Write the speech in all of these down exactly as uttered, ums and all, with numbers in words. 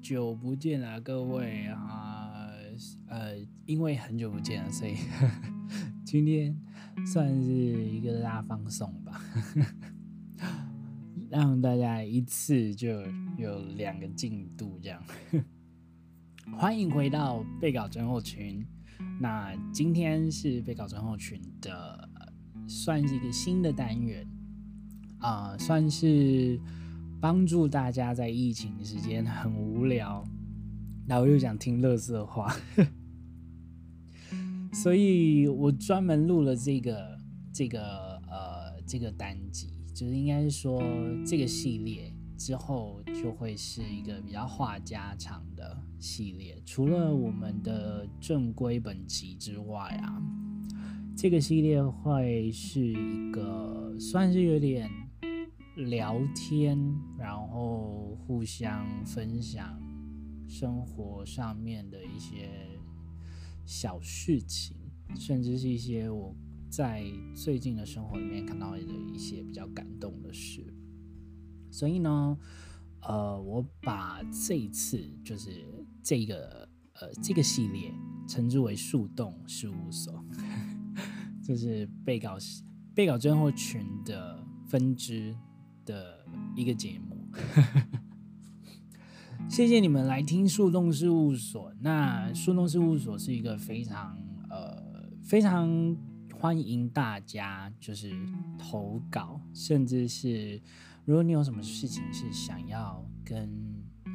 久不见啊，各位啊，呃，因为很久不见了，所以呵呵今天算是一个大放送吧，呵呵让大家一次就有两个进度这样。呵呵欢迎回到备稿症候群，那今天是备稿症候群的，算是一个新的单元啊、呃，算是。帮助大家在疫情时间很无聊，然后又想听垃圾话，所以我专门录了这个这个呃这个单集，就是应该是说这个系列之后就会是一个比较话家常的系列，除了我们的正规本集之外啊，这个系列会是一个算是有点。聊天，然后互相分享生活上面的一些小事情，甚至是一些我在最近的生活里面看到的一些比较感动的事。所以呢，呃，我把这一次就是这个呃这个系列称之为树洞事务所，就是备稿备稿症候群的分支。的一个节目谢谢你们来听树洞事务所。那树洞事务所是一个非常呃非常欢迎大家就是投稿，甚至是如果你有什么事情是想要跟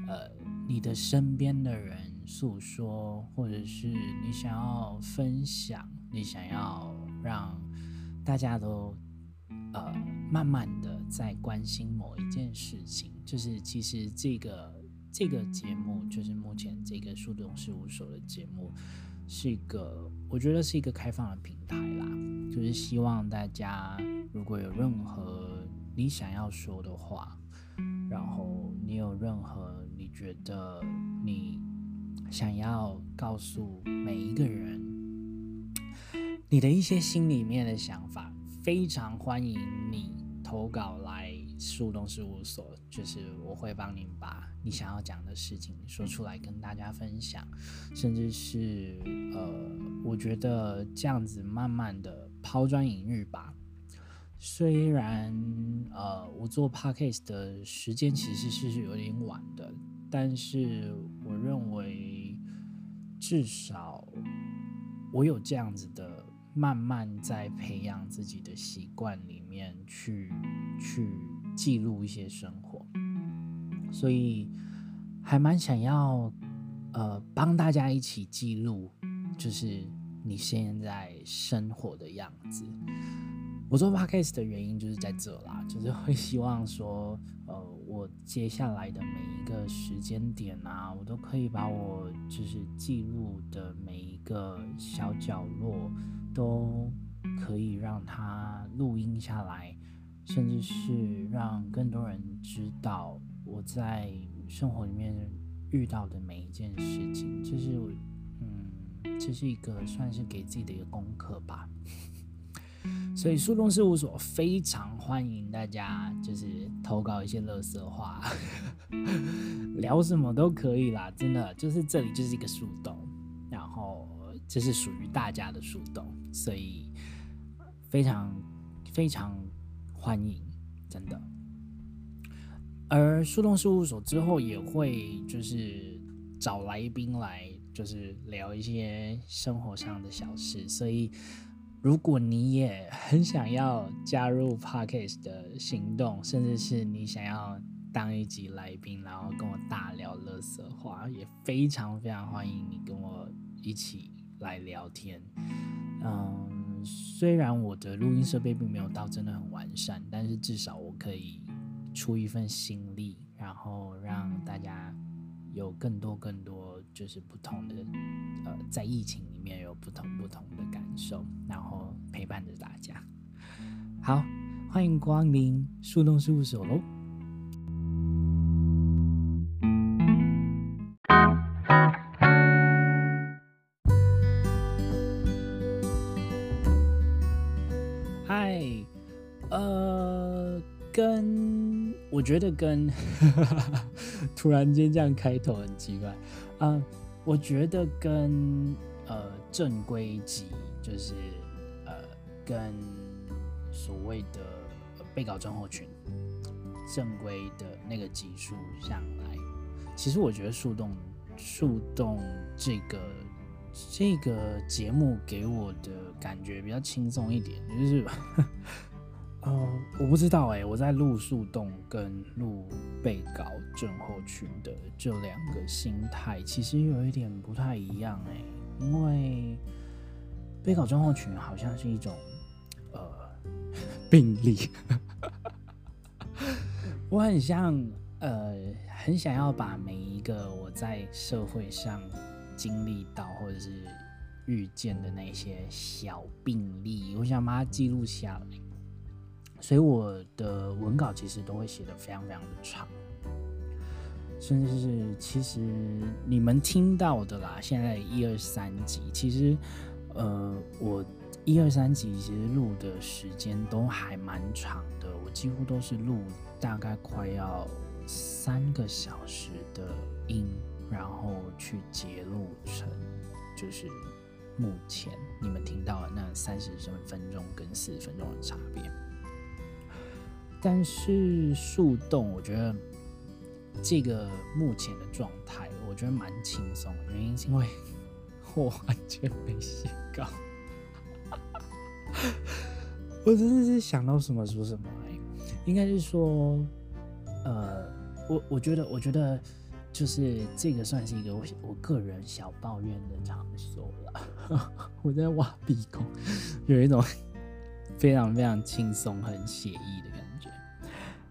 呃你的身边的人诉说，或者是你想要分享，你想要让大家都呃，慢慢的在关心某一件事情，就是其实这个这个节目，就是目前这个树洞事务所的节目，是一个我觉得是一个开放的平台啦，就是希望大家如果有任何你想要说的话，然后你有任何你觉得你想要告诉每一个人你的一些心里面的想法。非常欢迎你投稿来树洞事务所，就是我会帮你把你想要讲的事情说出来跟大家分享，甚至是呃，我觉得这样子慢慢的抛砖引玉吧。虽然呃，我做 podcast 的时间其实是有点晚的，但是我认为至少我有这样子的。慢慢在培养自己的习惯里面去去记录一些生活，所以还蛮想要呃帮大家一起记录，就是你现在生活的样子。我做 podcast 的原因就是在这啦，就是会希望说呃我接下来的每一个时间点啊，我都可以把我就是记录的每一个小角落。都可以让它录音下来，甚至是让更多人知道我在生活里面遇到的每一件事情。这是，嗯，这是一个算是给自己的一个功课吧。所以树洞事务所非常欢迎大家，就是投稿一些垃圾话，聊什么都可以啦，真的，就是这里就是一个树洞，然后。这是属于大家的树洞，所以非常非常欢迎，真的。而树洞事务所之后也会就是找来宾来，就是聊一些生活上的小事，所以如果你也很想要加入 podcast 的行动，甚至是你想要当一集来宾，然后跟我大聊垃圾话，也非常非常欢迎你跟我一起。来聊天，嗯，虽然我的录音设备并没有到真的很完善，但是至少我可以出一份心力，然后让大家有更多更多就是不同的，呃，在疫情里面有不同不同的感受，然后陪伴着大家。好，欢迎光临树洞事务所喽。跟我觉得跟突然间这样开头很奇怪啊、呃，我觉得跟呃正规级就是呃跟所谓的被告症候群正规的那个级数上来，其实我觉得树洞树洞这个这个节目给我的感觉比较轻松一点，就是。呃，我不知道哎、欸，我在录树洞跟录被告症候群的这两个心态，其实有一点不太一样哎、欸，因为被告症候群好像是一种呃病例，我很像呃很想要把每一个我在社会上经历到或者是遇见的那些小病例，我想把它记录下来。所以我的文稿其实都会写得非常非常的长，甚至是其实你们听到的啦，现在一二三集，其实呃我一二三集其实录的时间都还蛮长的，我几乎都是录大概快要三个小时的音，然后去截录成就是目前你们听到的那三十分钟跟四十分钟的差别。但是树洞我觉得这个目前的状态我觉得蛮轻松，原因是因为我完全没写稿我真的是想到什么说什么、欸、应该是说呃我我觉得我觉得就是这个算是一个 我, 我个人小抱怨的场所了我在挖鼻孔有一种非常非常轻松很写意的感觉。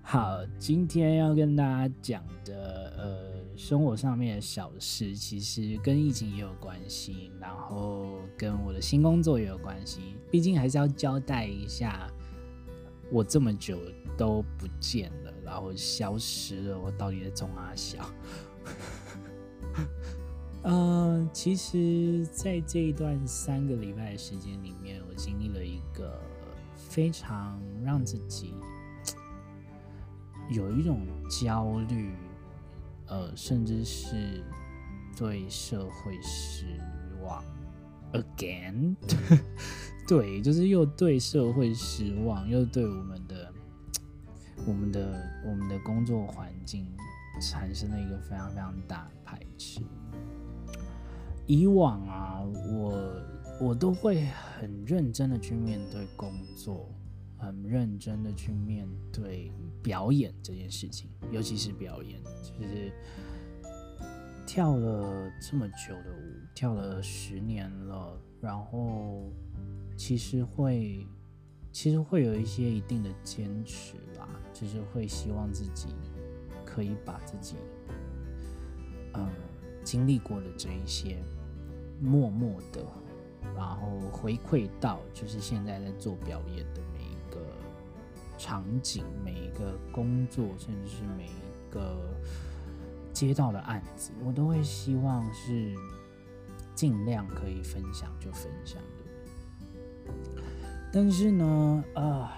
好，今天要跟大家讲的呃生活上面的小事，其实跟疫情也有关系，然后跟我的新工作也有关系。毕竟还是要交代一下，我这么久都不见了，然后消失了，我到底在冲哪小？呃，其实在这一段三个礼拜的时间里面，我经历了一个非常让自己有一种焦虑，呃，甚至是对社会失望 again 对，就是又对社会失望，又对我们的我们的我们的工作环境产生了一个非常非常大的排斥。以往啊，我我都会很认真的去面对工作，很认真的去面对表演这件事情，尤其是表演，就是跳了这么久的舞，跳了十年了，然后其实会其实会有一些一定的坚持啦，就是会希望自己可以把自己嗯经历过的这一些默默的，然后回馈到就是现在在做表演的场景，每一个工作，甚至是每一个接到的案子，我都会希望是尽量可以分享就分享的。但是呢，啊，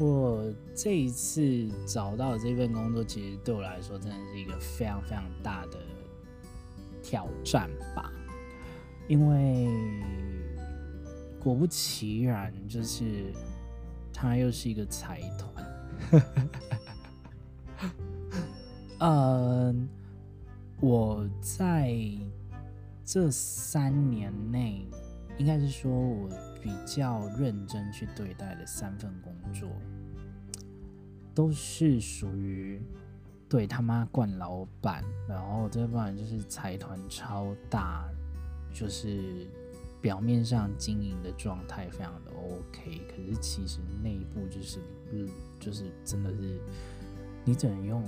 我这一次找到这份工作，其实对我来说真的是一个非常非常大的挑战吧，因为果不其然，就是。他又是一个财团、嗯、我在这三年内，应该是说我比较认真去对待的三份工作，都是属于对他妈惯老板，然后这不然就是财团超大，就是表面上经营的状态非常的 OK， 可是其实内部就是、嗯、就是真的是你只能用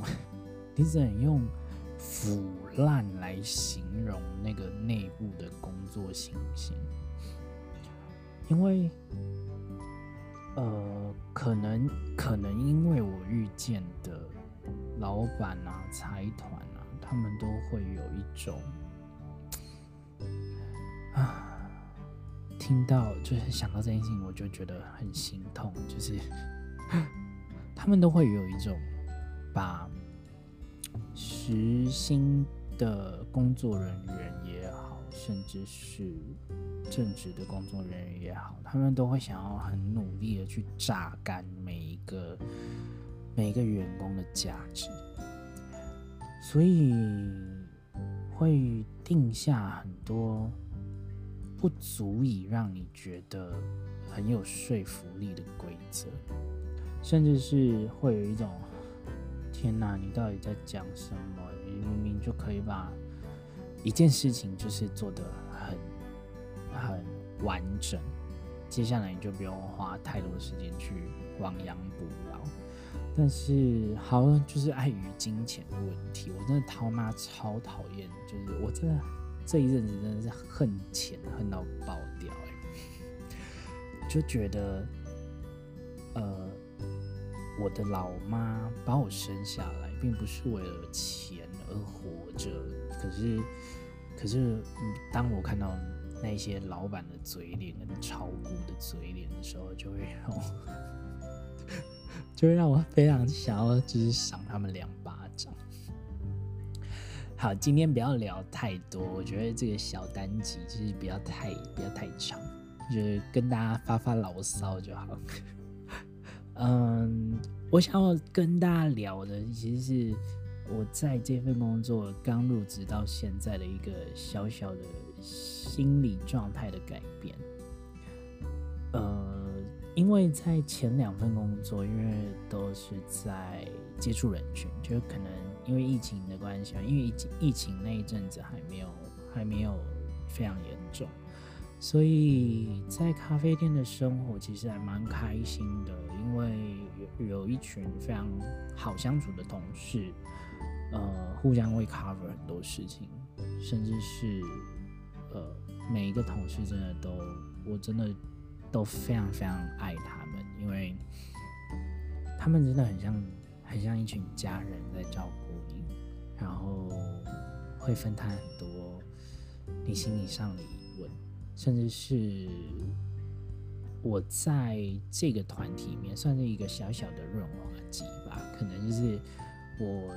你只能用腐烂来形容那个内部的工作情形。因为呃可能可能因为我遇见的老板啊财团啊，他们都会有一种啊，听到就是想到这件事情，我就觉得很心痛。就是他们都会有一种把时薪的工作人员也好，甚至是正职的工作人员也好，他们都会想要很努力的去榨干每一个每一个员工的价值，所以会定下很多不足以让你觉得很有说服力的规则，甚至是会有一种天哪，你到底在讲什么？你明明就可以把一件事情就是做得很很完整，接下来你就不用花太多时间去亡羊补牢。但是好像就是碍于金钱的问题，我真的他妈超讨厌，就是我真的这一阵子真的是恨钱恨到爆掉、欸、就觉得呃我的老妈把我生下来并不是为了钱而活着，可是可是当我看到那些老板的嘴脸跟炒股的嘴脸的时候，就会让我就会让我非常想要就是赏他们两巴掌。好，今天不要聊太多，我觉得这个小单集就是不要太不要太长，就是跟大家发发牢骚就好。嗯，我想要跟大家聊的其实是我在这份工作刚入职到现在的一个小小的心理状态的改变。呃。因为在前两份工作，因为都是在接触人群，就是可能因为疫情的关系，因为疫情那一阵子还没有还没有非常严重，所以在咖啡店的生活其实还蛮开心的，因为 有, 有一群非常好相处的同事，呃，互相会 cover 很多事情，甚至是呃每一个同事真的都我真的。都非常非常爱他们，因为他们真的很像很像一群家人在照顾你，然后会分摊很多你心理上的疑问，甚至是我在这个团体里面算是一个小小的润滑剂吧，可能就是我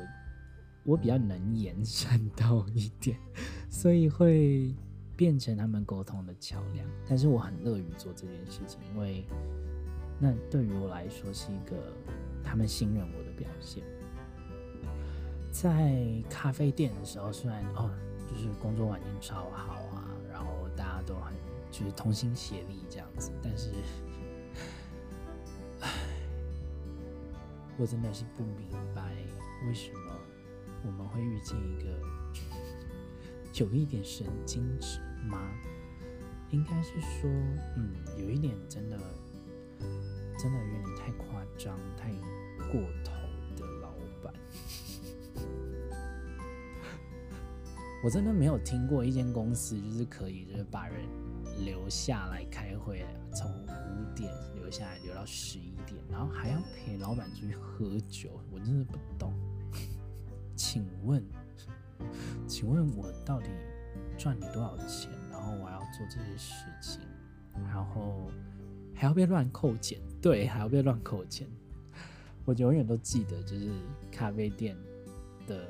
我比较能言善道一点，所以会变成他们沟通的桥梁，但是我很乐于做这件事情，因为那对于我来说是一个他们信任我的表现。在咖啡店的时候，虽然哦，就是工作环境超好啊，然后大家都很就是同心协力这样子，但是，唉，我真的是不明白为什么我们会遇见一个有一点神经质吗？应该是说，嗯，有一点真的，真的有点太夸张、太过头的老板。我真的没有听过一间公司就是可以就是把人留下来开会，从五点留下来留到十一点，然后还要陪老板出去喝酒，我真的不懂。请问？请问我到底赚你多少钱？然后我要做这些事情，然后还要被乱扣钱，对，还要被乱扣钱。我永远都记得，就是咖啡店的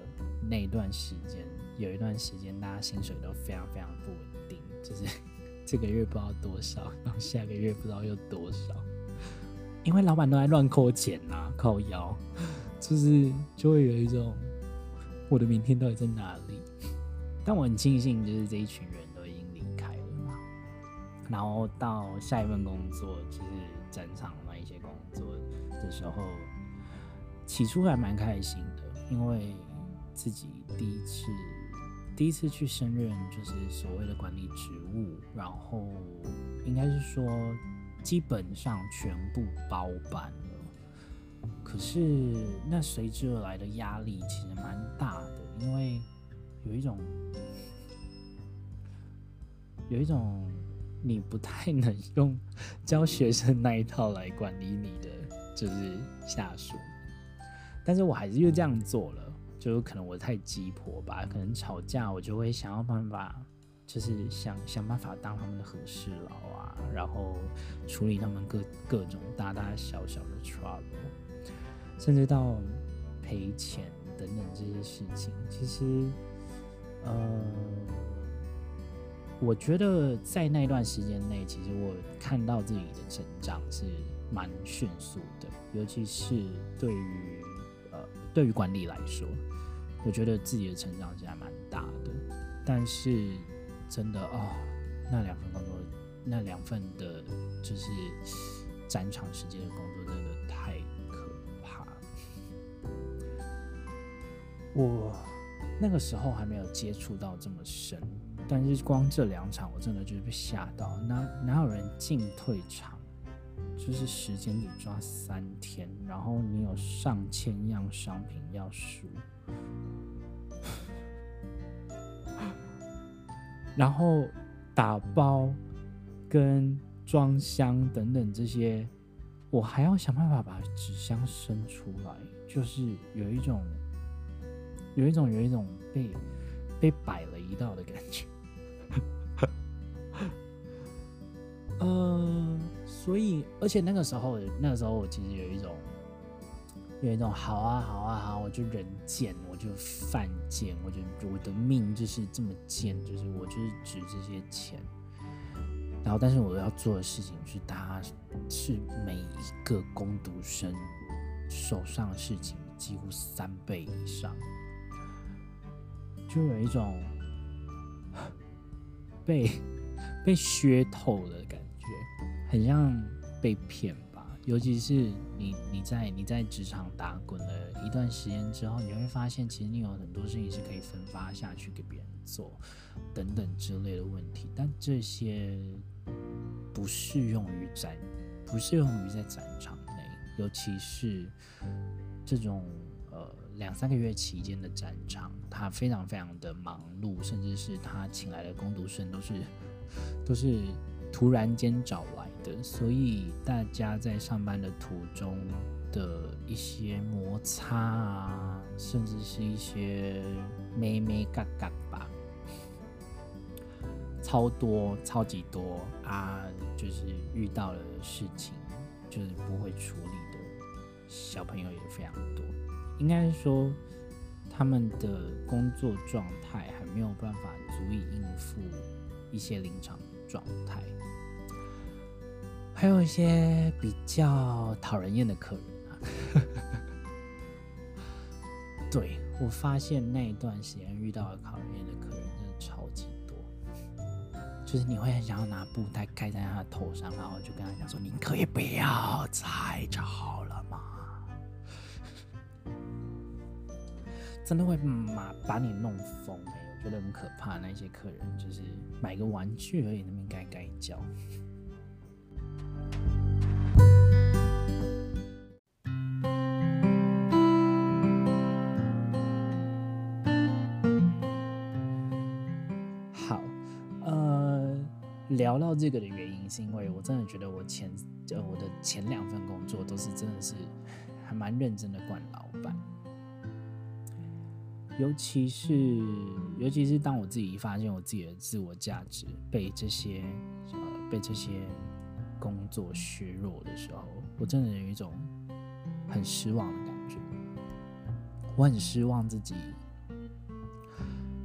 那一段时间，有一段时间大家薪水都非常非常不稳定，就是这个月不知道多少，然后下个月不知道又多少，因为老板都在乱扣钱啊，靠腰，就是就会有一种。我的明天到底在哪里？但我很庆幸，就是这一群人都已经离开了嘛。然后到下一份工作，就是展场那一些工作的时候，起初还蛮开心的，因为自己第一次第一次去胜任就是所谓的管理职务，然后应该是说基本上全部包办。可是那随之而来的压力其实蛮大的，因为有一种有一种你不太能用教学生那一套来管理你的就是下属，但是我还是就这样做了，就是可能我太鸡婆吧，可能吵架我就会想要办法，就是想想办法当他们的和事佬啊，然后处理他们各各种大大小小的 trouble。甚至到赔钱等等这些事情，其实呃我觉得在那段时间内，其实我看到自己的成长是蛮迅速的，尤其是对于呃对于管理来说，我觉得自己的成长是还蛮大的。但是真的哦，那两份工作，那两份的就是展场时间的工作，真的太可怕了。我那个时候还没有接触到这么深。但是光这两场我真的就是被吓到， 哪, 哪有人进退场就是时间只抓三天，然后你有上千样商品要输然后打包跟装箱等等这些我还要想办法把纸箱伸出来，就是有一种有一种有一种被被摆了一道的感觉呃，所以，而且那个时候，那个时候我其实有一种，有一种好啊好啊好，我就人贱，我就犯贱，我就我的命就是这么贱，就是我就是值这些钱。然后，但是我要做的事情是，它是每一个工读生手上的事情几乎三倍以上，就有一种被。被削透的感觉，很像被骗吧。尤其是 你, 你在你在职场打滚了一段时间之后，你会发现其实你有很多事情是可以分发下去给别人做，等等之类的问题。但这些不适用于展，不适用于在展场内，尤其是这种呃两三个月期间的展场，它非常非常的忙碌，甚至是它请来的工读生都是。都是突然间找来的，所以大家在上班的途中的一些摩擦啊，甚至是一些咩咩嘎嘎吧，超多，超级多啊！就是遇到的事情，就是不会处理的小朋友也非常多。应该说，他们的工作状态还没有办法足以应付。一些临场状态，还有一些比较讨人厌的客人啊对，我发现那一段时间遇到的讨人厌的客人真的超级多，就是你会很想要拿布袋盖在他的头上，然后就跟他讲说：“你可以不要再吵了吗？”真的会把你弄疯欸。觉得很可怕，那些客人就是买个玩具而已，那边该该叫。好，呃，聊到这个的原因是因为我真的觉得我前呃我的前两份工作都是真的是还蛮认真的惯老板。尤其是，尤其是当我自己发现我自己的自我价值被这些、呃、被这些工作削弱的时候，我真的有一种很失望的感觉。我很失望自己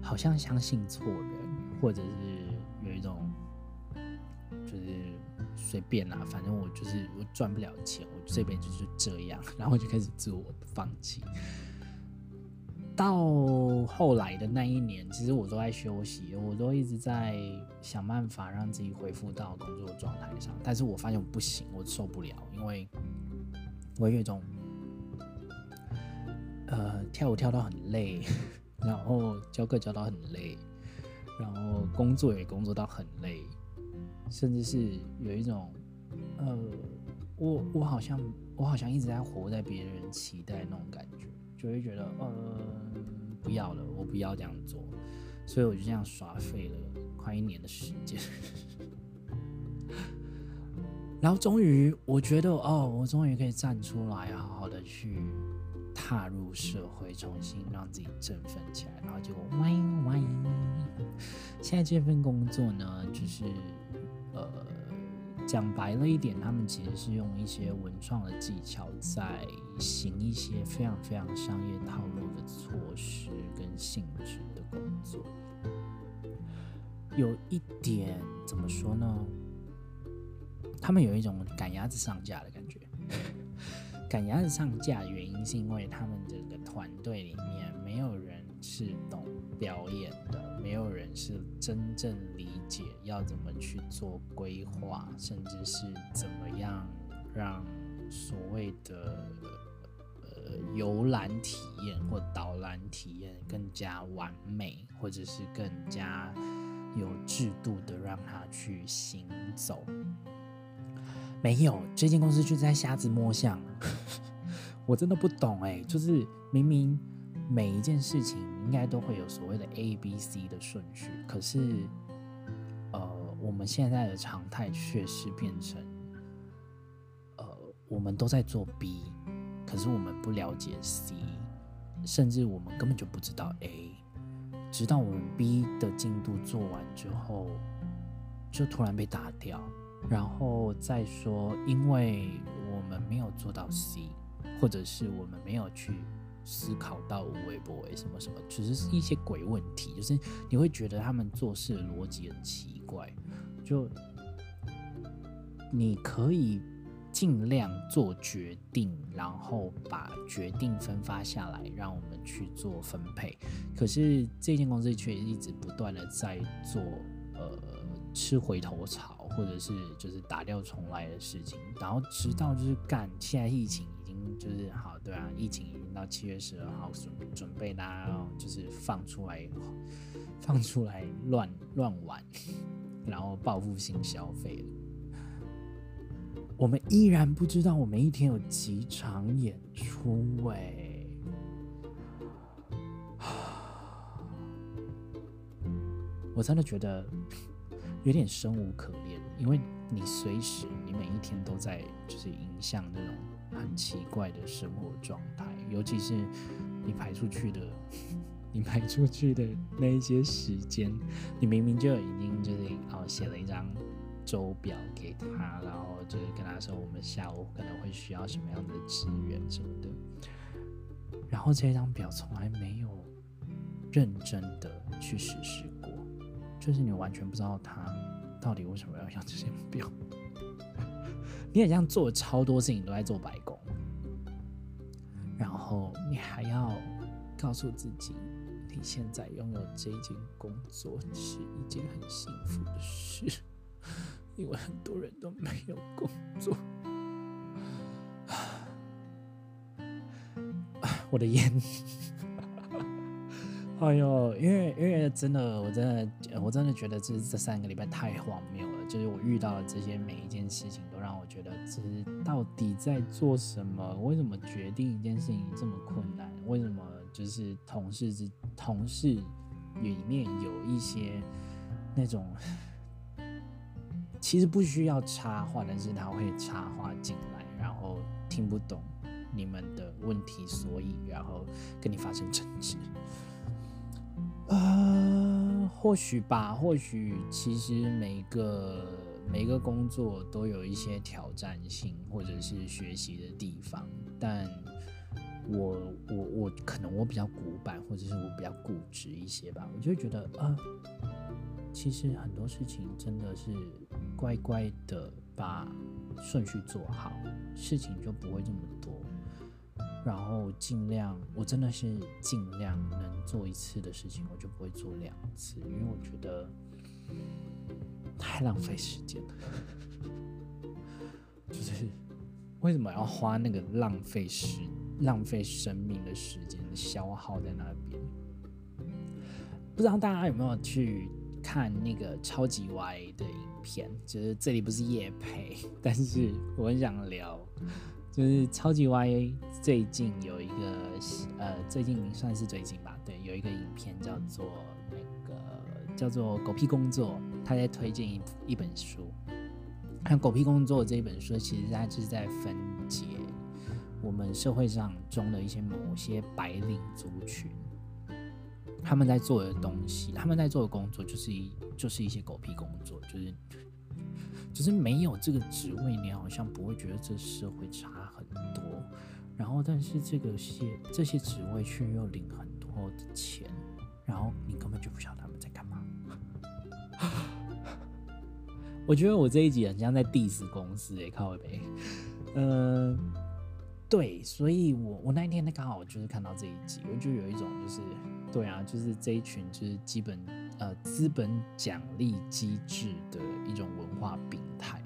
好像相信错人，或者是有一种就是随便啦、啊，反正我就是我赚不了钱，我这辈子就这样，然后我就开始自我放弃。到后来的那一年，其实我都在休息，我都一直在想办法让自己恢复到工作状态上。但是我发现我不行，我受不了，因为我有一种，呃，跳舞跳到很累，然后教课教到很累，然后工作也工作到很累，甚至是有一种，呃，我我好像我好像一直在活在别人期待那种感觉。就会觉得，呃，不要了，我不要这样做，所以我就这样耍废了快一年的时间。然后终于，我觉得，哦，我终于可以站出来，好好的去踏入社会，重新让自己振奋起来。然后结果，歪歪，现在这份工作呢，就是，呃，讲白了一点，他们其实是用一些文创的技巧在行一些非常非常商业套路的措施跟性质的工作。有一点怎么说呢？他们有一种赶鸭子上架的感觉。赶鸭子上架的原因是因为他们这个团队里面没有人是懂表演的，没有人是真正理解要怎么去做规划，甚至是怎么样让所谓的呃游览体验或导览体验更加完美，或者是更加有制度的让它去行走。没有，这间公司就在瞎子摸象。我真的不懂哎、欸，就是明明每一件事情应该都会有所谓的 A、B、C 的顺序，可是，呃，我们现在的常态却是变成，呃，我们都在做 B， 可是我们不了解 C， 甚至我们根本就不知道 A， 直到我们 B 的进度做完之后，就突然被打掉。然后再说，因为我们没有做到 C， 或者是我们没有去思考到无为不为什么什么，只是一些鬼问题，就是你会觉得他们做事的逻辑很奇怪。就你可以尽量做决定，然后把决定分发下来，让我们去做分配。可是这间公司却一直不断的在做呃吃回头草。或者是就是打掉重来的事情，然后直到就是干，现在疫情已经就是好，对啊，疫情已经到七月十二号准准备大家要就是放出来，放出来乱乱玩，然后报复性消费了。我们依然不知道我们一天有几场演出哎、欸，我真的觉得有点生无可恋，因为你随时你每一天都在就是影响这种很奇怪的生活状态，尤其是你排出去的你排出去的那一些时间，你明明就已经就是哦写了一张周表给他，然后就是跟他说我们下午可能会需要什么样的支援什么的，然后这张表从来没有认真的去实施过，就是你完全不知道他到底为什么要想这些目标。你很像做超多事情都在做白工，然后你还要告诉自己你现在拥有这一件工作是一件很幸福的事，因为很多人都没有工作。我的烟哎呦，因为因为真的，我真的我真的觉得这这三个礼拜太荒谬了。就是我遇到的这些每一件事情，都让我觉得这到底在做什么？为什么决定一件事情这么困难？为什么就是同事之同事里面有一些那种其实不需要插话，但是他会插话进来，然后听不懂你们的问题，所以然后跟你发生争执。呃，或许吧，或许其实每一个每一个工作都有一些挑战性，或者是学习的地方。但我我我可能我比较古板，或者是我比较固执一些吧。我就觉得啊、呃，其实很多事情真的是乖乖的把顺序做好，事情就不会这么多。然后尽量，我真的是尽量能做一次的事情，我就不会做两次，因为我觉得太浪费时间了。就是为什么要花那个浪费时、浪费生命的时间消耗在那边？不知道大家有没有去看那个超级歪的影片？就是这里不是业配，但是我很想聊。就是超级歪最近有一个呃，最近算是最近吧，对，有一个影片叫做那个叫做《狗屁工作》，他在推荐 一, 一本书。那《狗屁工作》这一本书，其实它就是在分解我们社会上中的一些某些白领族群，他们在做的东西，他们在做的工作，就是一就是一些狗屁工作，就是只是没有这个职位，你好像不会觉得这社会差很多。然后，但是这个些这些职位却又领很多的钱，然后你根本就不晓得他们在干嘛。我觉得我这一集很像在 diss 公司哎、欸，靠北。嗯、呃，对，所以我我那一天刚好就是看到这一集，我就有一种就是，对啊，就是这一群就是基本呃资本奖励机制的一种文化病态，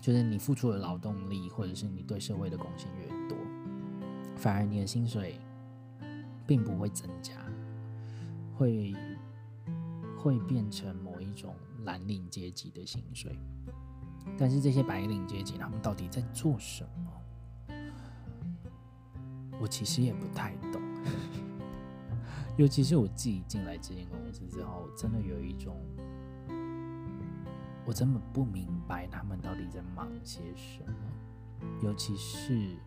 就是你付出的劳动力或者是你对社会的贡献越多，反而你的薪水并不会增加，会会变成某一种蓝领阶级的薪水。但是这些白领阶级他们到底在做什么，我其实也不太懂。尤其是我自己进来这间公司之后，真的有一种我真的不明白他们到底在忙些什么。尤其是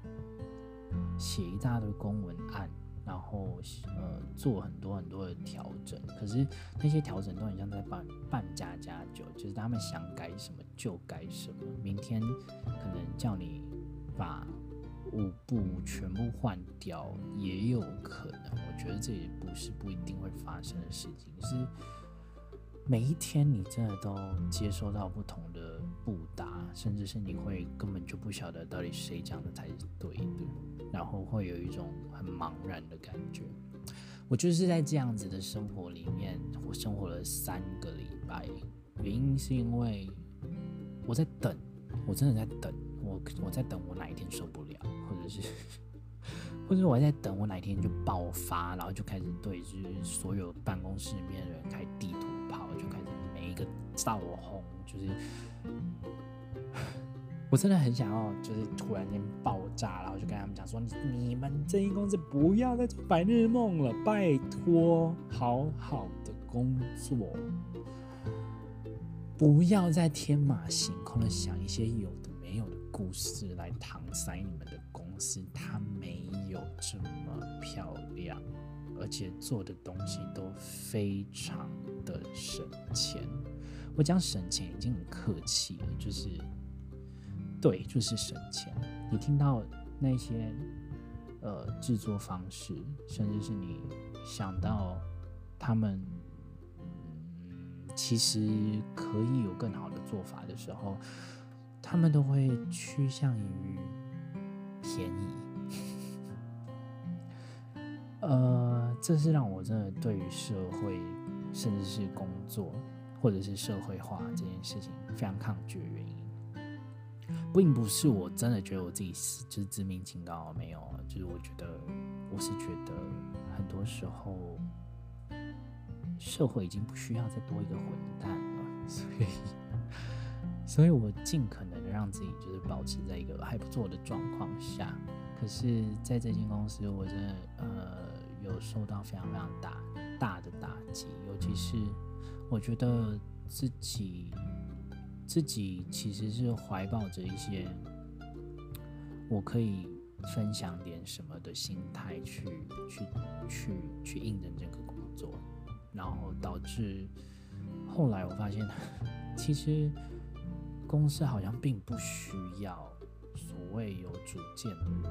写一大堆公文案，然后、呃、做很多很多的调整，可是那些调整都很像在办办家家酒，就是他们想改什么就改什么。明天可能叫你把五部全部换掉，也有可能。我觉得这也不是不一定会发生的事情，是每一天你真的都接收到不同的布达，甚至是你会根本就不晓得到底谁讲的才是对的，然后会有一种很茫然的感觉。我就是在这样子的生活里面，我生活了三个礼拜，原因是因为我在等，我真的在等，我我在等我哪一天受不了，或者是。或者我在等我哪天就爆发，然后就开始对就是所有办公室里面的人开地图炮，就开始每一个照轰，就是我真的很想要就是突然间爆炸，然后就跟他们讲说 你, 你们这一公司不要再做白日梦了，拜托，好好的工作，不要再天马行空的想一些有的没有的故事来搪塞你们的公司，它没有这么漂亮，而且做的东西都非常的省钱。我讲省钱已经很客气了，就是对，就是省钱。你听到那些呃制作方式，甚至是你想到他们。其实可以有更好的做法的时候，他们都会趋向于便宜。呃，这是让我真的对于社会，甚至是工作或者是社会化这件事情非常抗拒的原因。并不是我真的觉得我自己就是自命清高，没有，就是我觉得我是觉得很多时候。社会已经不需要再多一个混蛋了，所以，所以我尽可能的让自己就是保持在一个还不错的状况下。可是，在这间公司，我真的呃有受到非常非常大大的打击，尤其是我觉得自己自己其实是怀抱着一些我可以分享点什么的心态去去去去应征这个工作。然后导致后来我发现，其实公司好像并不需要所谓有主见的人。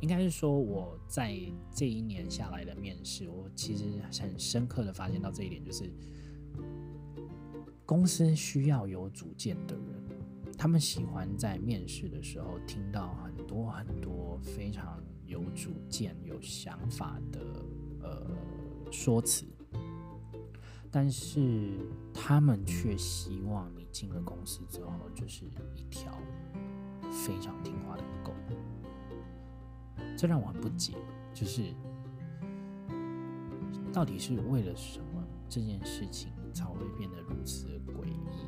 应该是说，我在这一年下来的面试，我其实很深刻的发现到这一点，就是公司需要有主见的人，他们喜欢在面试的时候听到很多很多非常有主见、有想法的呃说辞。但是他们却希望你进了公司之后就是一条非常听话的狗，这让我很不解，就是到底是为了什么这件事情才会变得如此的诡异？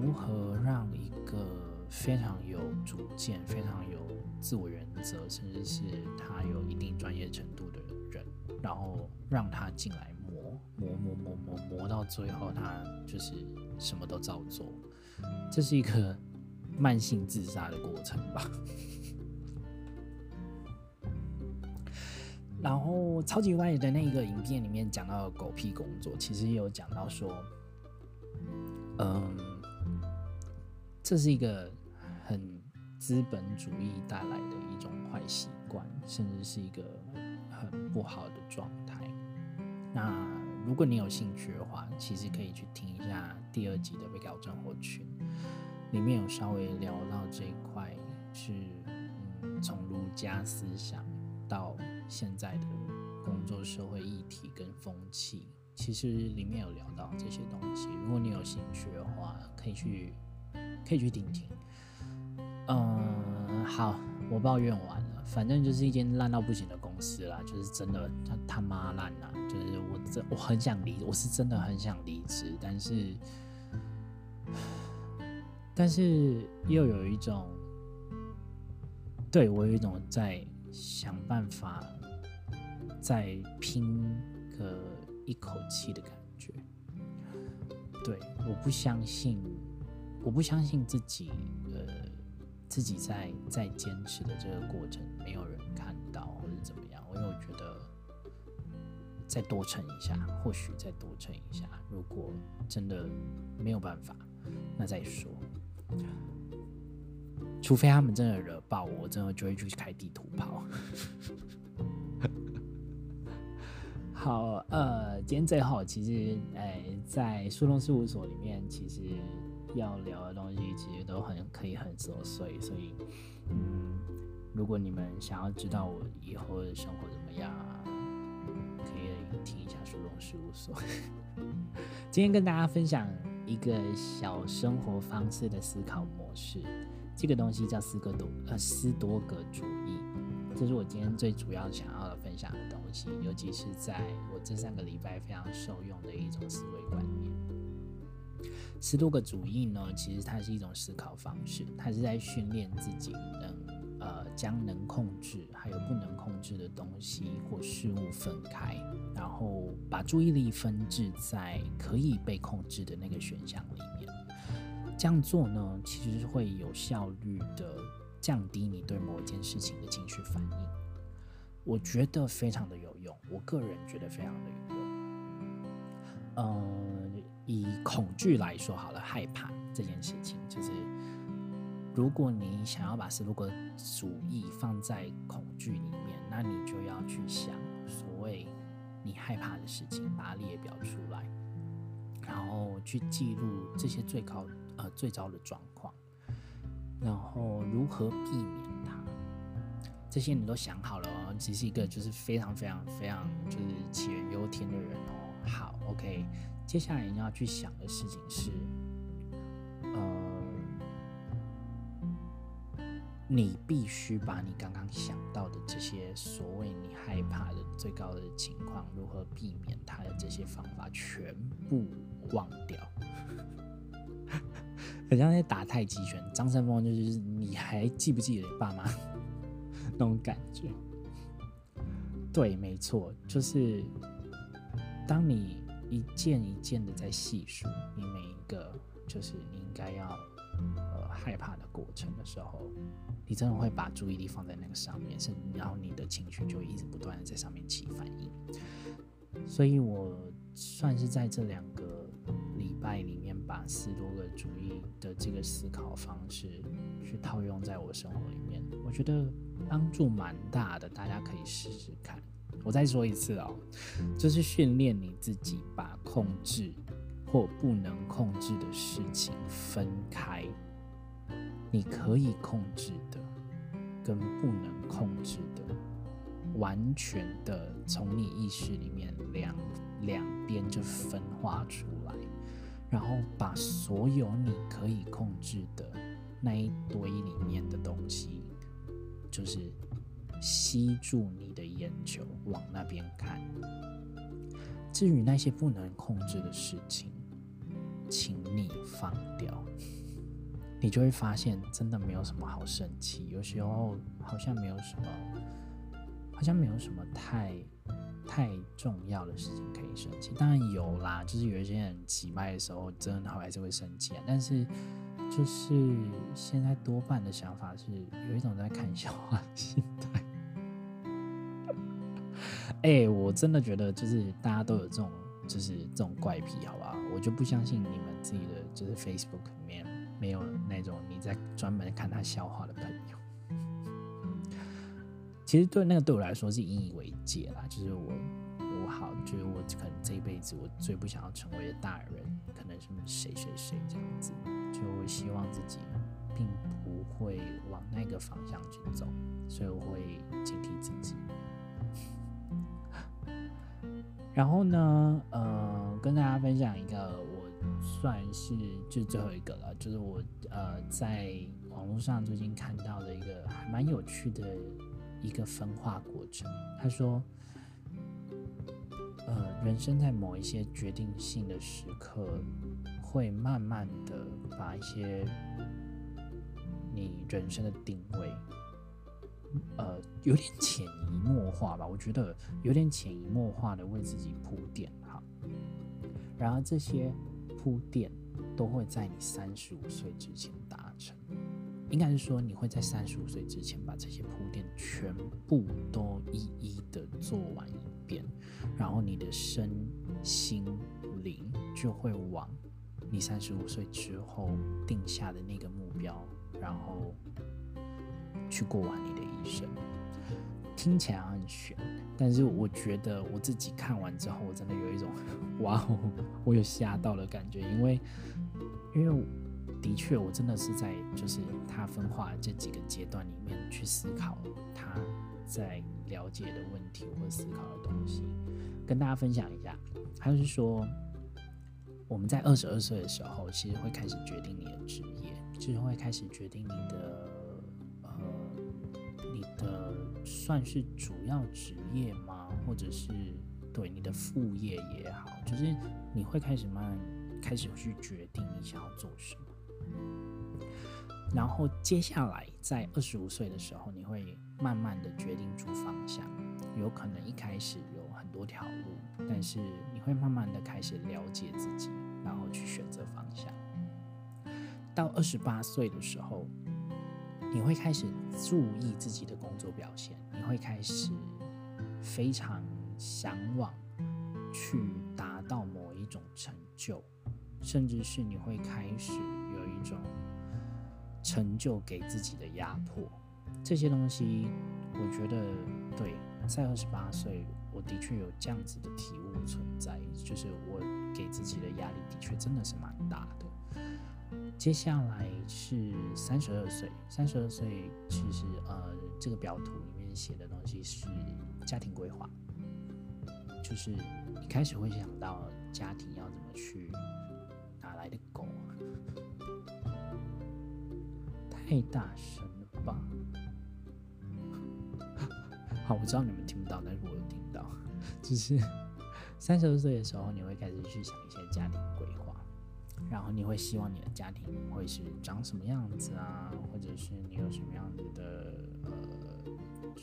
如何让一个非常有主见、非常有自我原则，甚至是他有一定专业程度的人，然后让他进来？磨磨磨磨磨到最后，他就是什么都照做，这是一个慢性自杀的过程吧。然后超级外的那个影片里面讲到狗屁工作，其实也有讲到说，嗯、呃，这是一个很资本主义带来的一种坏习惯，甚至是一个很不好的状态。那如果你有兴趣的话，其实可以去听一下第二集的被告症候群，里面有稍微聊到这一块是嗯，从儒家思想到现在的工作社会议题跟风气，其实里面有聊到这些东西。如果你有兴趣的话，可以去可以去听听。嗯，好，我抱怨完了，反正就是一间烂到不行的公司啦，就是真的他他妈烂啦，就是我真我很想离，我是真的很想离职，但是但是又有一种，对我有一种在想办法再拼个一口气的感觉。对，我不相信，我不相信自己。自己在在坚持的这个过程，没有人看到或者怎么样，因为我觉得再多撑一下，或许再多撑一下，如果真的没有办法，那再说。除非他们真的惹爆我，我真的就会去开地图炮。好，呃，今天最后其实，哎、呃，在树洞事务所里面，其实。要聊的东西其实都很可以很琐碎，所以，嗯，如果你们想要知道我以后的生活怎么样、啊，可以听一下树洞事务所。今天跟大家分享一个小生活方式的思考模式，这个东西叫斯多呃斯多葛主义，这是我今天最主要想要的分享的东西，尤其是在我这三个礼拜非常受用的一种思维观念。斯多葛主义呢，其实它是一种思考方式，它是在训练自己能呃将能控制还有不能控制的东西或事物分开，然后把注意力分置在可以被控制的那个选项里面。这样做呢，其实会有效率的降低你对某件事情的情绪反应。我觉得非常的有用，我个人觉得非常的有用。嗯。以恐惧来说好了，害怕这件事情，就是如果你想要把斯多葛主义放在恐惧里面，那你就要去想所谓你害怕的事情，把它列表出来，然后去记录这些最高呃最糟的状况，然后如何避免它。这些你都想好了哦，只是一个就是非常非常非常就是杞人忧天的人哦。好 ，OK。接下来你要去想的事情是，呃，你必须把你刚刚想到的这些所谓你害怕的最高的情况，如何避免它的这些方法全部忘掉。很像在打太极拳，张三丰就是你还记不记得你爸妈那种感觉？对，没错，就是当你。一件一件的在细数你每一个就是你应该要、呃、害怕的过程的时候，你真的会把注意力放在那个上面，然后你的情绪就一直不断的在上面起反应。所以我算是在这两个礼拜里面把斯多葛主义的这个思考方式去套用在我生活里面，我觉得帮助蛮大的，大家可以试试看。我再说一次哦，就是训练你自己把控制或不能控制的事情分开，你可以控制的跟不能控制的，完全的从你意识里面两两边就分化出来，然后把所有你可以控制的那一堆里面的东西，就是吸住你的眼球往那边看。至于那些不能控制的事情，请你放掉，你就会发现真的没有什么好生气。有时候好像没有什么，好像没有什么太太重要的事情可以生气。当然有啦，就是有一些人急掰的时候，真的还是会生气啊。但是就是现在多半的想法是有一种在看笑话的心态。哎、欸，我真的觉得就是大家都有这种就是这种怪癖，好不好？我就不相信你们自己的就是 Facebook 里面没有那种你在专门看他笑话的朋友。其实对那个对我来说是引以为戒啦，就是我我好觉得我可能这一辈子我最不想要成为的大人，可能是谁谁谁这样子，就我希望自己并不会往那个方向去走，所以我会警惕自己。然后呢，呃，跟大家分享一个，我算是就最后一个了，就是我呃在网络上最近看到的一个还蛮有趣的一个分化过程。他说，呃，人生在某一些决定性的时刻，会慢慢的把一些你人生的定位，呃，有点潜移默化吧，我觉得有点潜移默化的为自己铺垫哈。然而这些铺垫都会在你三十五岁之前达成，应该是说你会在三十五岁之前把这些铺垫全部都一一的做完一遍，然后你的身心灵就会往你三十五岁之后定下的那个目标，然后去过完你的一生。听起来很玄，但是我觉得我自己看完之后，我真的有一种哇哦，我有吓到的感觉，因为因为的确我真的是在就是他分化这几个阶段里面去思考他在了解的问题或思考的东西，跟大家分享一下。他就是说，我们在二十二岁的时候，其实会开始决定你的职业，就是会开始决定你的。呃，算是主要职业吗？或者是对你的副业也好，就是你会开始慢慢开始去决定你想要做什么。然后接下来在二十五岁的时候，你会慢慢的决定出方向。有可能一开始有很多条路，但是你会慢慢的开始了解自己，然后去选择方向。到二十八岁的时候，你会开始注意自己的工作表现，你会开始非常向往去达到某一种成就，甚至是你会开始有一种成就给自己的压迫。这些东西我觉得对，在二十八岁我的确有这样子的体悟存在，就是我给自己的压力的确真的是蛮大的。接下来是三十二岁，三十二岁其实呃，这个表图里面写的东西是家庭规划，就是你开始会想到家庭要怎么去，哪来的狗啊？太大声了吧！好，我知道你们听不到，但是我有听到，就是三十二岁的时候，你会开始去想一些家庭规划。然后你会希望你的家庭会是长什么样子啊，或者是你有什么样子的呃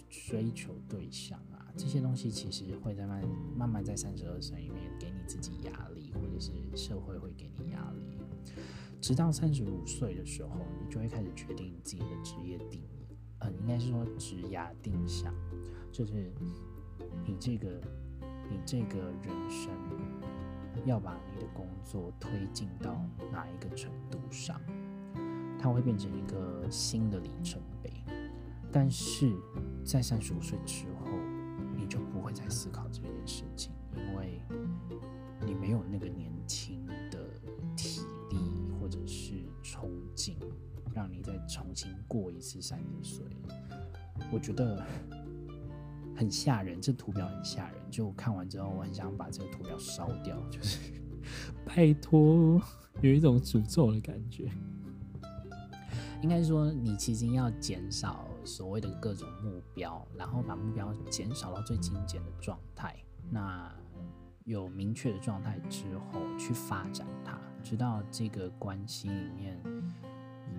追求对象啊，这些东西其实会在慢慢慢在三十二岁里面给你自己压力，或者是社会会给你压力。直到三十五岁的时候，你就会开始决定自己的职业定义，呃，应该是说职涯定向，就是你这个你这个人生。要把你的工作推进到哪一个程度上，它会变成一个新的里程碑。但是在三十五岁之后，你就不会再思考这件事情，因为你没有那个年轻的体力或者是冲劲，让你再重新过一次三十岁了。我觉得很吓人，这图表很吓人。就我看完之后，我很想把这个图表烧掉，就是拜托，有一种诅咒的感觉。应该说，你其实要减少所谓的各种目标，然后把目标减少到最精简的状态。那有明确的状态之后，去发展它，直到这个关系里面，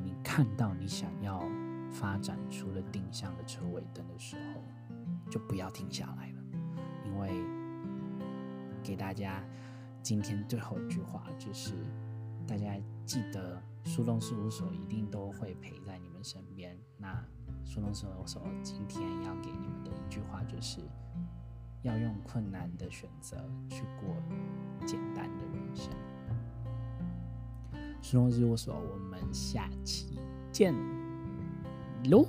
你看到你想要发展出的定向的车尾灯的时候。就不要停下来了，因为给大家今天最后一句话就是，大家记得树洞事务所一定都会陪在你们身边。那树洞事务所今天要给你们的一句话就是，要用困难的选择去过简单的人生。时空事务所，我们下期见喽。